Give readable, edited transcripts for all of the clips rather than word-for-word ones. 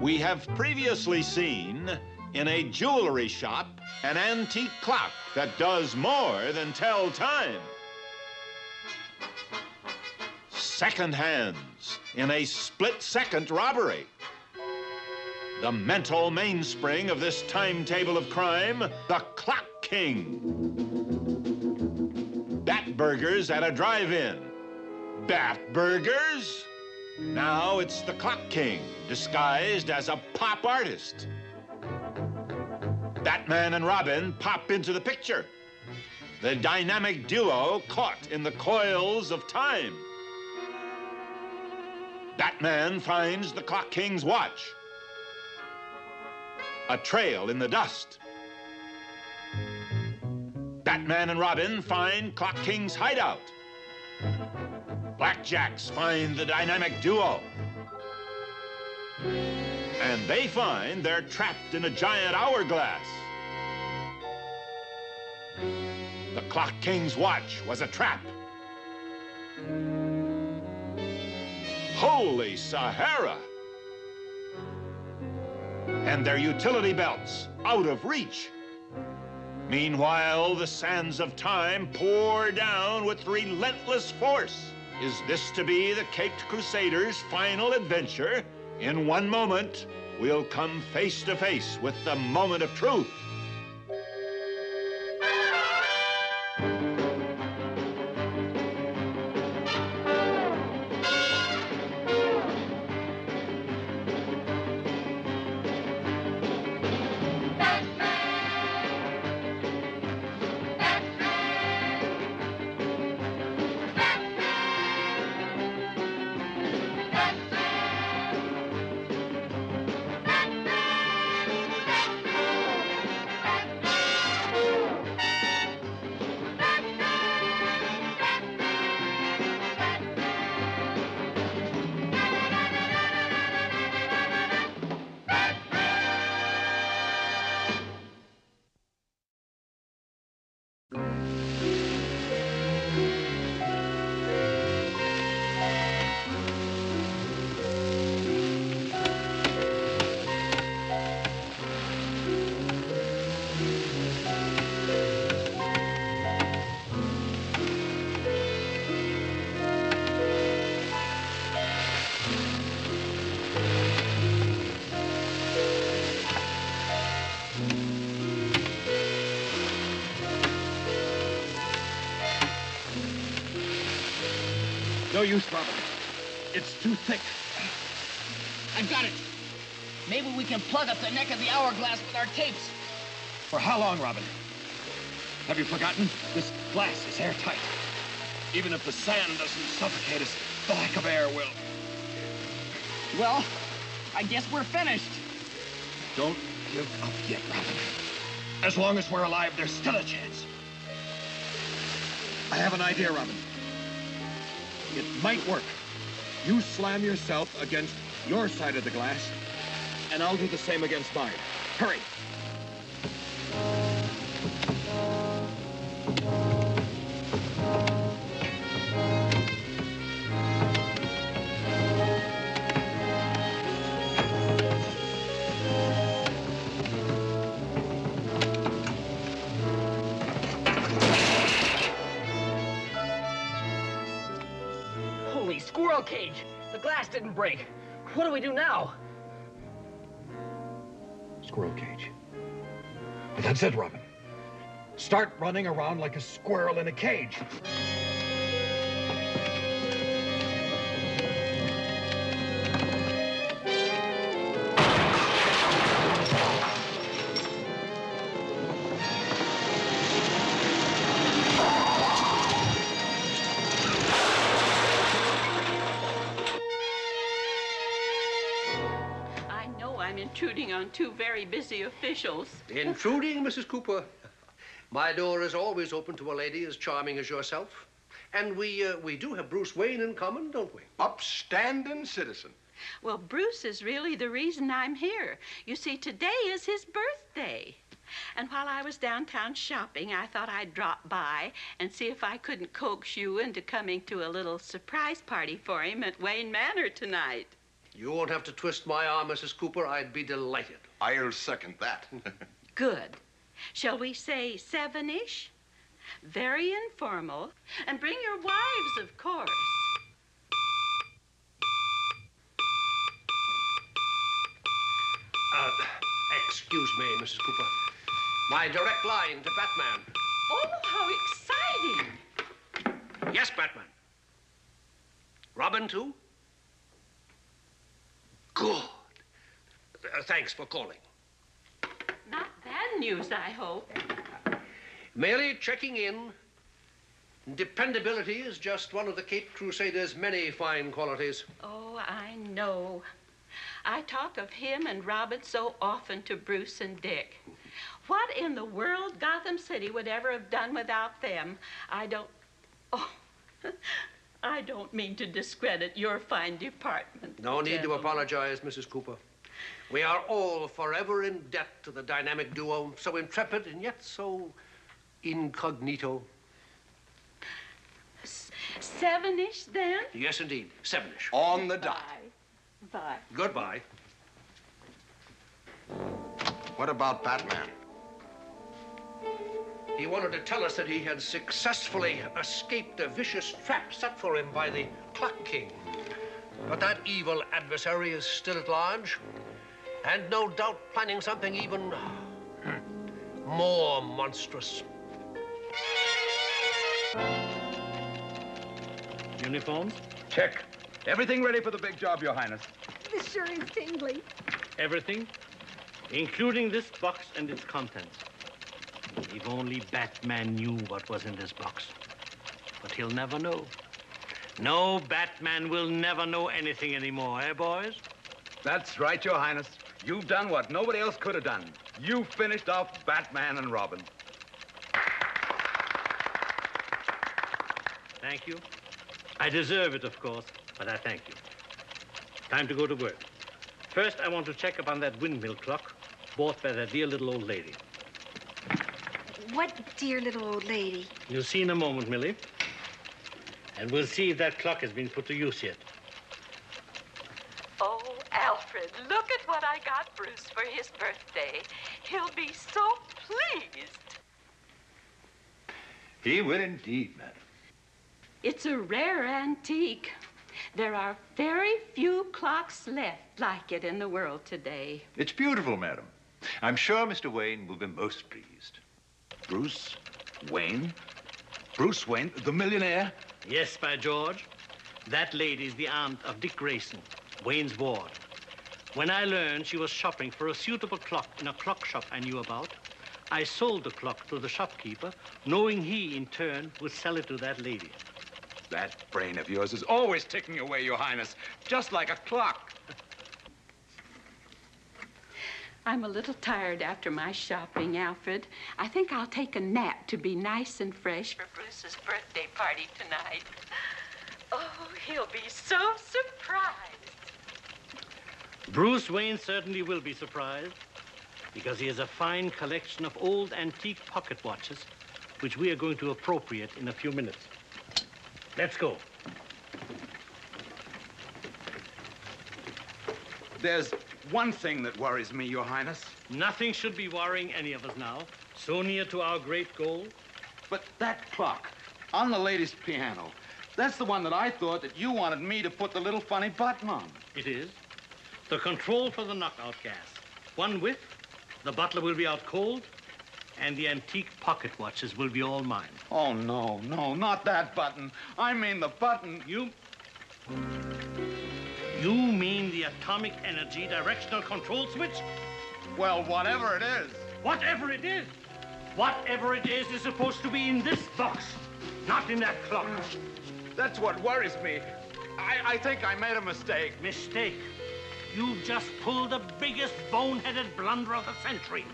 We have previously seen in a jewelry shop an antique clock that does more than tell time. Second hands in a split-second robbery. The mental mainspring of this timetable of crime, the Clock King. Bat burgers at a drive-in. Bat burgers? Now it's the Clock King, disguised as a pop artist. Batman and Robin pop into the picture. The dynamic duo caught in the coils of time. Batman finds the Clock King's watch. A trail in the dust. Batman and Robin find Clock King's hideout. Blackjacks find the dynamic duo. And they find they're trapped in a giant hourglass. The Clock King's watch was a trap. Holy Sahara! And their utility belts out of reach. Meanwhile, the sands of time pour down with relentless force. Is this to be the Caped Crusader's final adventure? In one moment, we'll come face to face with the moment of truth. No use, Robin. It's too thick. I've got it. Maybe we can plug up the neck of the hourglass with our tapes. For how long, Robin? Have you forgotten? This glass is airtight. Even if the sand doesn't suffocate us, the lack of air will. Well, I guess we're finished. Don't give up yet, Robin. As long as we're alive, there's still a chance. I have an idea, Robin. It might work. You slam yourself against your side of the glass, and I'll do the same against mine. Hurry. Cage. The glass didn't break. What do we do now? Squirrel cage. But that's it, Robin. Start running around like a squirrel in a cage. Intruding on two very busy officials. Intruding, Mrs. Cooper? My door is always open to a lady as charming as yourself. And we do have Bruce Wayne in common, don't we? Upstanding citizen. Well, Bruce is really the reason I'm here. You see, today is his birthday. And while I was downtown shopping, I thought I'd drop by and see if I couldn't coax you into coming to a little surprise party for him at Wayne Manor tonight. You won't have to twist my arm, Mrs. Cooper. I'd be delighted. I'll second that. Good. Shall we say 7-ish? Very informal. And bring your wives, of course. Excuse me, Mrs. Cooper. My direct line to Batman. Oh, how exciting! Yes, Batman. Robin, too? Good. Thanks for calling. Not bad news, I hope. Merely checking in. Dependability is just one of the Cape Crusader's many fine qualities. Oh, I know. I talk of him and Robin so often to Bruce and Dick. What in the world Gotham City would ever have done without them? I don't mean to discredit your fine department. No need to apologize, Mrs. Cooper. We are all forever in debt to the dynamic duo, so intrepid and yet so incognito. 7-ish, then? Yes, indeed. 7-ish. On the dot. Bye. Goodbye. What about Batman? He wanted to tell us that he had successfully escaped a vicious trap set for him by the Clock King. But that evil adversary is still at large, and no doubt planning something even more monstrous. Uniforms? Check. Everything ready for the big job, Your Highness. This sure is tingly. Everything, including this box and its contents. If only Batman knew what was in this box. But he'll never know. No, Batman will never know anything anymore, eh, boys? That's right, Your Highness. You've done what nobody else could have done. You finished off Batman and Robin. Thank you. I deserve it, of course, but I thank you. Time to go to work. First, I want to check upon that windmill clock bought by that dear little old lady. What dear little old lady? You'll see in a moment, Millie. And we'll see if that clock has been put to use yet. Oh, Alfred, look at what I got Bruce for his birthday. He'll be so pleased. He will indeed, madam. It's a rare antique. There are very few clocks left like it in the world today. It's beautiful, madam. I'm sure Mr. Wayne will be most pleased. Bruce Wayne? Bruce Wayne, the millionaire? Yes, by George. That lady's the aunt of Dick Grayson, Wayne's ward. When I learned she was shopping for a suitable clock in a clock shop I knew about, I sold the clock to the shopkeeper, knowing he, in turn, would sell it to that lady. That brain of yours is always ticking away, Your Highness, just like a clock. I'm a little tired after my shopping, Alfred. I think I'll take a nap to be nice and fresh for Bruce's birthday party tonight. Oh, he'll be so surprised. Bruce Wayne certainly will be surprised, because he has a fine collection of old antique pocket watches, which we are going to appropriate in a few minutes. Let's go. There's one thing that worries me, Your Highness. Nothing should be worrying any of us now, so near to our great goal. But that clock on the lady's piano, that's the one that I thought that you wanted me to put the little funny button on. It is. The control for the knockout gas. One whiff, the butler will be out cold, and the antique pocket watches will be all mine. Oh, no, no, not that button. I mean the button. You mean the atomic energy directional control switch? Well, whatever it is. Whatever it is? Whatever it is supposed to be in this box, not in that clock. That's what worries me. I think I made a mistake. Mistake? You've just pulled the biggest boneheaded blunder of the century.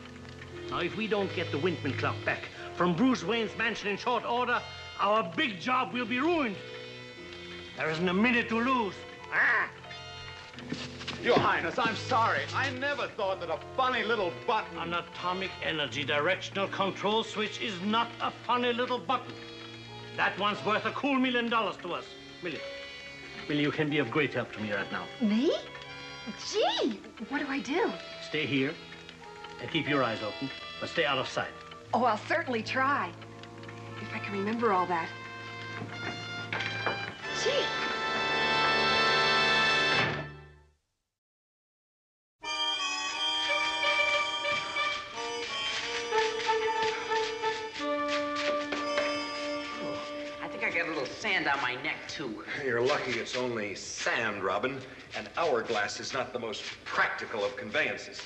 Now, if we don't get the windmill clock back from Bruce Wayne's mansion in short order, our big job will be ruined. There isn't a minute to lose. Ah! Your Highness, I'm sorry. I never thought that a funny little button... An atomic energy directional control switch is not a funny little button. That one's worth a cool $1 million to us. Millie. Millie, you can be of great help to me right now. Me? Gee, what do I do? Stay here and keep your eyes open, but stay out of sight. Oh, I'll certainly try. If I can remember all that. Gee. Sand on my neck, too. You're lucky it's only sand, Robin. An hourglass is not the most practical of conveyances.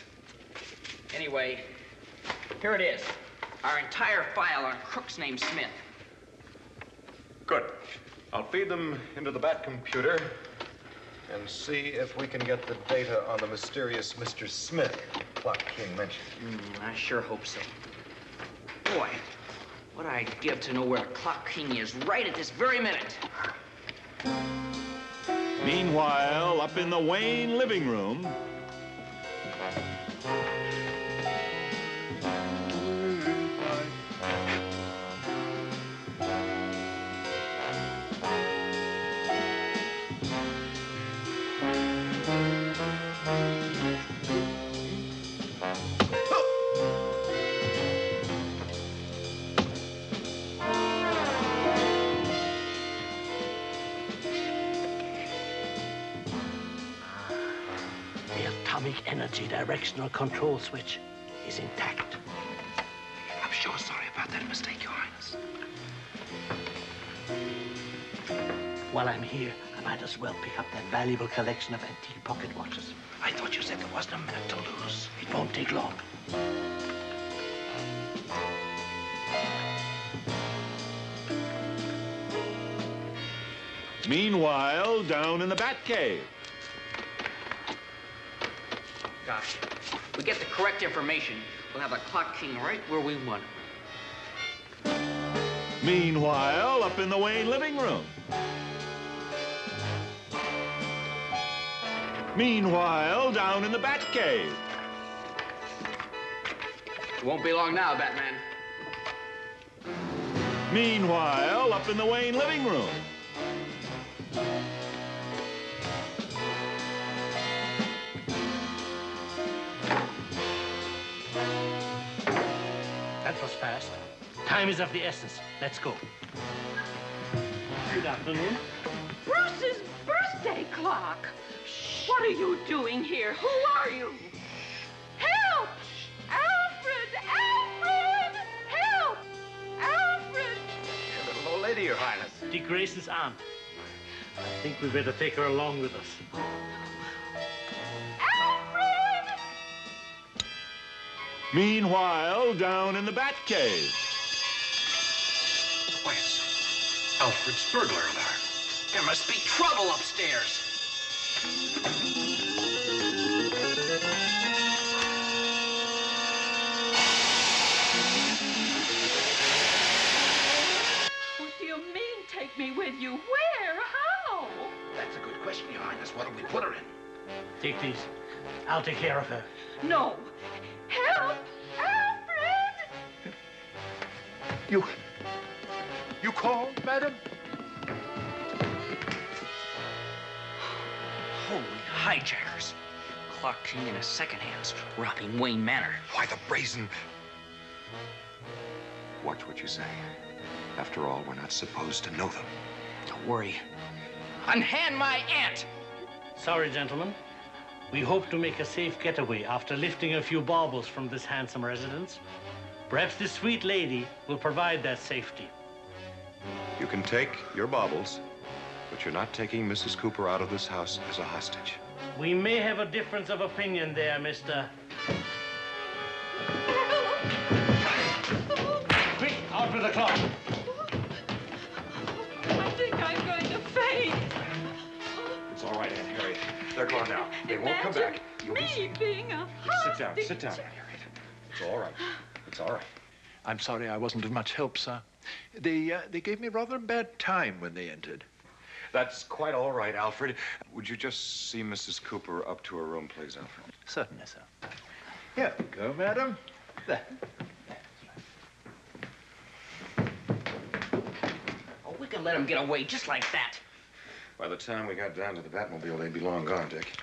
Anyway, here it is. Our entire file on crooks named Smith. Good. I'll feed them into the Bat computer and see if we can get the data on the mysterious Mr. Smith Clock King mentioned. I sure hope so. Boy. What I'd give to know where Clock King is right at this very minute. Meanwhile, up in the Wayne living room... Energy directional control switch is intact. I'm sure sorry about that mistake, Your Highness. While I'm here, I might as well pick up that valuable collection of antique pocket watches. I thought you said there wasn't a minute to lose. It won't take long. Meanwhile, down in the Batcave. Gosh, if we get the correct information, we'll have a Clock King right where we want him. Meanwhile, up in the Wayne living room. Meanwhile, down in the Batcave. It won't be long now, Batman. Meanwhile, up in the Wayne living room. Fast. Time is of the essence. Let's go. Good afternoon. Bruce's birthday clock. Shh. What are you doing here? Who are you? Help! Alfred! Alfred! Help! Alfred! You're a little old lady, Your Highness. Dick Grayson's aunt. I think we better take her along with us. Meanwhile, down in the Batcave. Why, it's Alfred's burglar alarm. There must be trouble upstairs. What do you mean, take me with you? Where? How? That's a good question, Your Highness. What do we put her in? Take these. I'll take care of her. No. Help! Alfred! You called, madam? Holy hijackers. Clock King in a second-hand, robbing Wayne Manor. Why, the brazen... Watch what you say. After all, we're not supposed to know them. Don't worry. Unhand my aunt! Sorry, gentlemen. We hope to make a safe getaway after lifting a few baubles from this handsome residence. Perhaps this sweet lady will provide that safety. You can take your baubles, but you're not taking Mrs. Cooper out of this house as a hostage. We may have a difference of opinion there, Mr. Quick, out with the clock. I think I'm going to faint. It's all right, Aunt Harriet. They're gone now. They won't come back. You'll be being a hostage. Sit down, Aunt Harriet. It's all right. It's all right. I'm sorry I wasn't of much help, sir. They gave me rather a bad time when they entered. That's quite all right, Alfred. Would you just see Mrs. Cooper up to her room, please, Alfred? Certainly, sir. Here we go, madam. There. Oh, we can let them get away just like that. By the time we got down to the Batmobile, they'd be long gone, Dick.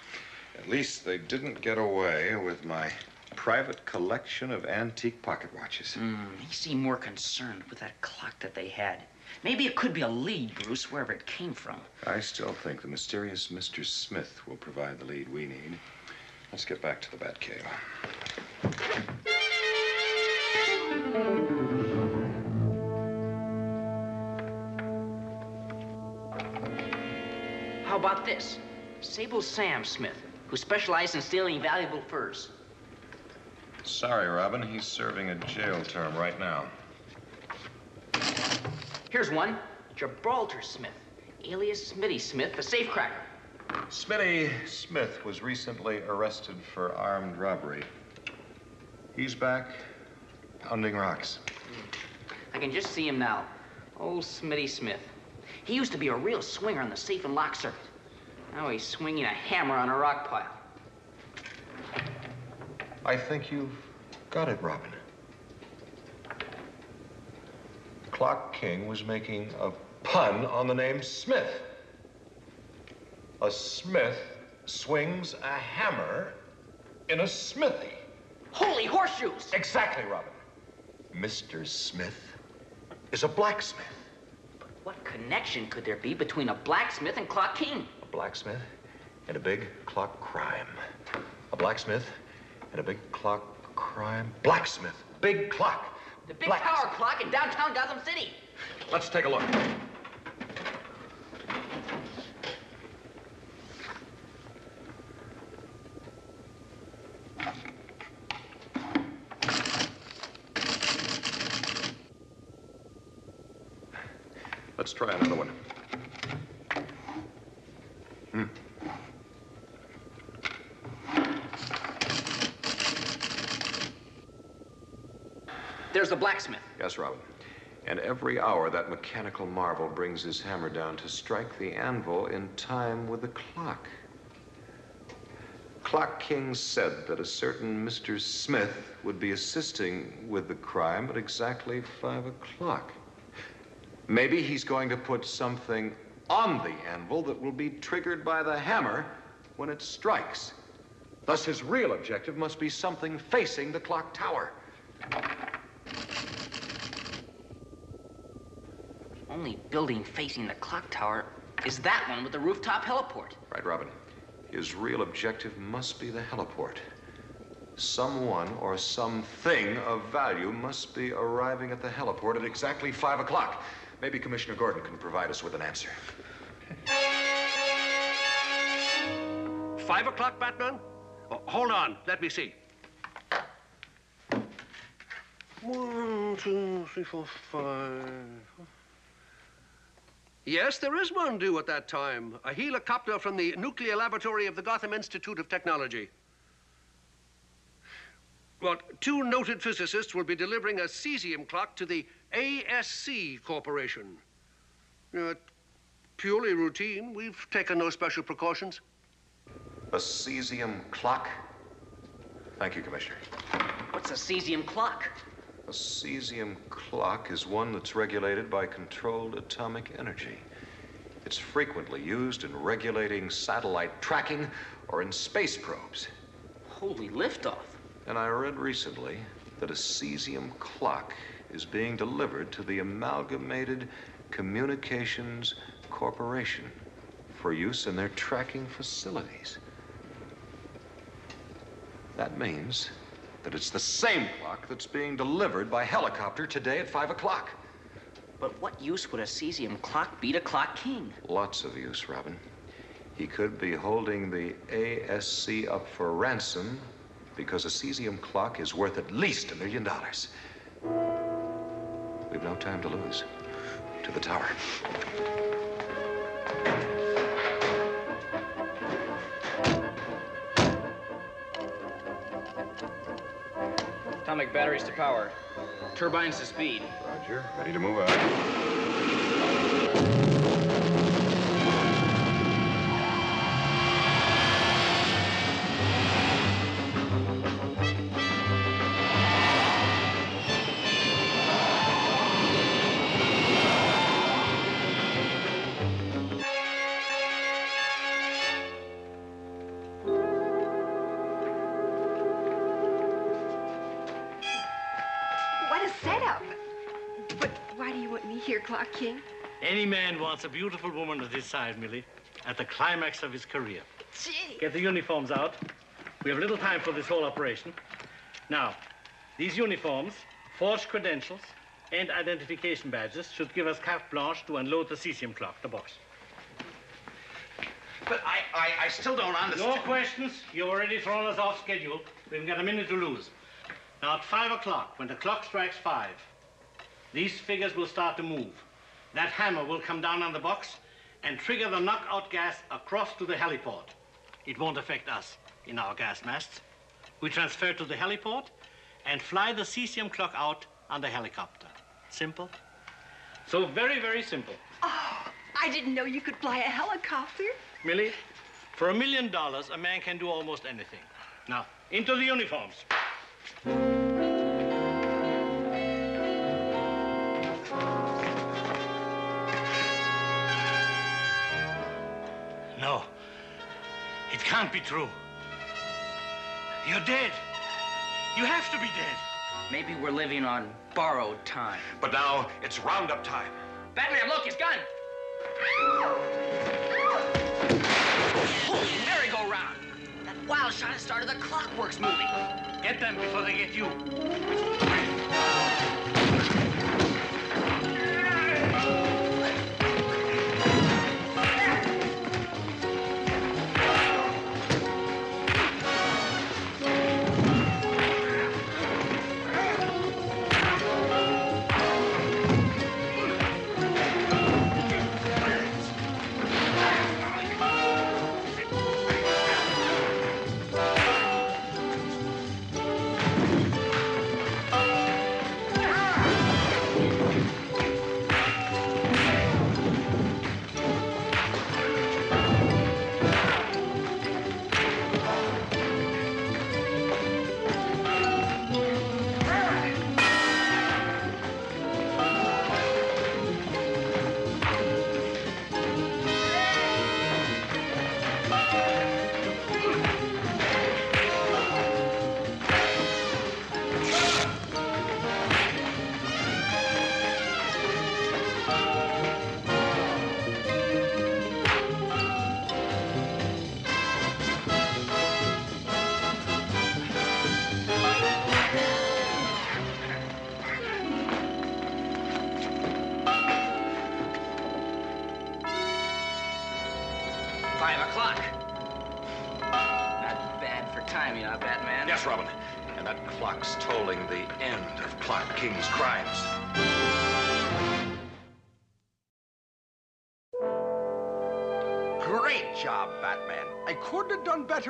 At least they didn't get away with my private collection of antique pocket watches. He seemed more concerned with that clock that they had. Maybe it could be a lead, Bruce, wherever it came from. I still think the mysterious Mr. Smith will provide the lead we need. Let's get back to the Batcave. How about this? Sable Sam Smith, who specialized in stealing valuable furs. Sorry, Robin. He's serving a jail term right now. Here's one. Gibraltar Smith, alias Smitty Smith, the safecracker. Smitty Smith was recently arrested for armed robbery. He's back, pounding rocks. I can just see him now. Old Smitty Smith. He used to be a real swinger on the safe and lock circuit. Now he's swinging a hammer on a rock pile. I think you've got it, Robin. Clock King was making a pun on the name Smith. A smith swings a hammer in a smithy. Holy horseshoes! Exactly, Robin. Mr. Smith is a blacksmith. But what connection could there be between a blacksmith and Clock King? A blacksmith and a big clock crime. A blacksmith and a big clock crime. Blacksmith, big clock. The big power clock in downtown Gotham City. Let's take a look. Let's try another one. There's the blacksmith. Yes, Robin. And every hour, that mechanical marvel brings his hammer down to strike the anvil in time with the clock. Clock King said that a certain Mr. Smith would be assisting with the crime at exactly 5 o'clock. Maybe he's going to put something on the anvil that will be triggered by the hammer when it strikes. Thus, his real objective must be something facing the clock tower. Only building facing the clock tower is that one with the rooftop heliport. Right, Robin. His real objective must be the heliport. Someone or something of value must be arriving at the heliport at exactly 5 o'clock. Maybe Commissioner Gordon can provide us with an answer. 5 o'clock, Batman? Oh, hold on. Let me see. 1, 2, 3, 4, 5. Yes, there is one due at that time. A helicopter from the nuclear laboratory of the Gotham Institute of Technology. Well, 2 noted physicists will be delivering a cesium clock to the ASC Corporation. Purely routine. We've taken no special precautions. A cesium clock? Thank you, Commissioner. What's a cesium clock? A cesium clock is one that's regulated by controlled atomic energy. It's frequently used in regulating satellite tracking or in space probes. Holy liftoff. And I read recently that a cesium clock is being delivered to the Amalgamated Communications Corporation for use in their tracking facilities. That means that it's the same clock that's being delivered by helicopter today at 5 o'clock. But what use would a cesium clock be to Clock King? Lots of use, Robin. He could be holding the ASC up for ransom because a cesium clock is worth at least $1 million. We've no time to lose. To the tower. Atomic batteries to power. Turbines to speed. Roger. Ready to move out. What a setup. But why do you want me here, Clock King? Any man wants a beautiful woman of this size, Millie, at the climax of his career. Gee. Get the uniforms out. We have little time for this whole operation. Now, these uniforms, forged credentials, and identification badges should give us carte blanche to unload the cesium clock, the box. But I still don't understand. No questions. You've already thrown us off schedule. We've got a minute to lose. Now, at 5 o'clock, when the clock strikes 5, these figures will start to move. That hammer will come down on the box and trigger the knockout gas across to the heliport. It won't affect us in our gas masks. We transfer to the heliport and fly the cesium clock out on the helicopter. Simple? So very, very simple. Oh, I didn't know you could fly a helicopter. Millie, for $1 million, a man can do almost anything. Now, into the uniforms. No, it can't be true. You're dead. You have to be dead. Maybe we're living on borrowed time. But now it's roundup time. Batman, look, his gun. Ow! Ow! Oh, merry-go-round. That wild shot has started the Clockworks movie. Get them before they get you.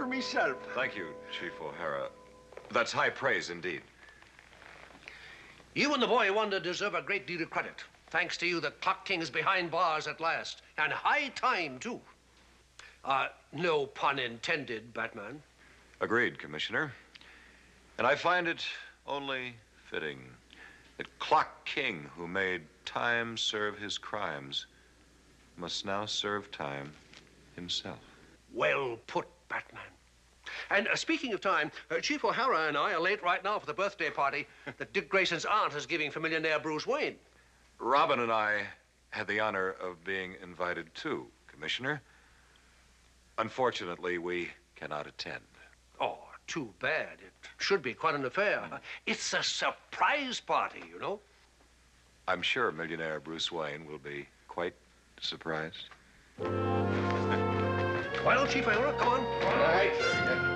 Myself. Thank you, Chief O'Hara. That's high praise indeed. You and the boy wonder deserve a great deal of credit. Thanks to you, the Clock King is behind bars at last. And high time, too. No pun intended, Batman. Agreed, Commissioner. And I find it only fitting that Clock King, who made time serve his crimes, must now serve time himself. Well put, Batman. And speaking of time, Chief O'Hara and I are late right now for the birthday party that Dick Grayson's aunt is giving for millionaire Bruce Wayne. Robin and I had the honor of being invited too, Commissioner. Unfortunately, we cannot attend. Oh, too bad. It should be quite an affair. It's a surprise party, you know. I'm sure millionaire Bruce Wayne will be quite surprised. Well, Chief O'Hara, come on. All right, sir.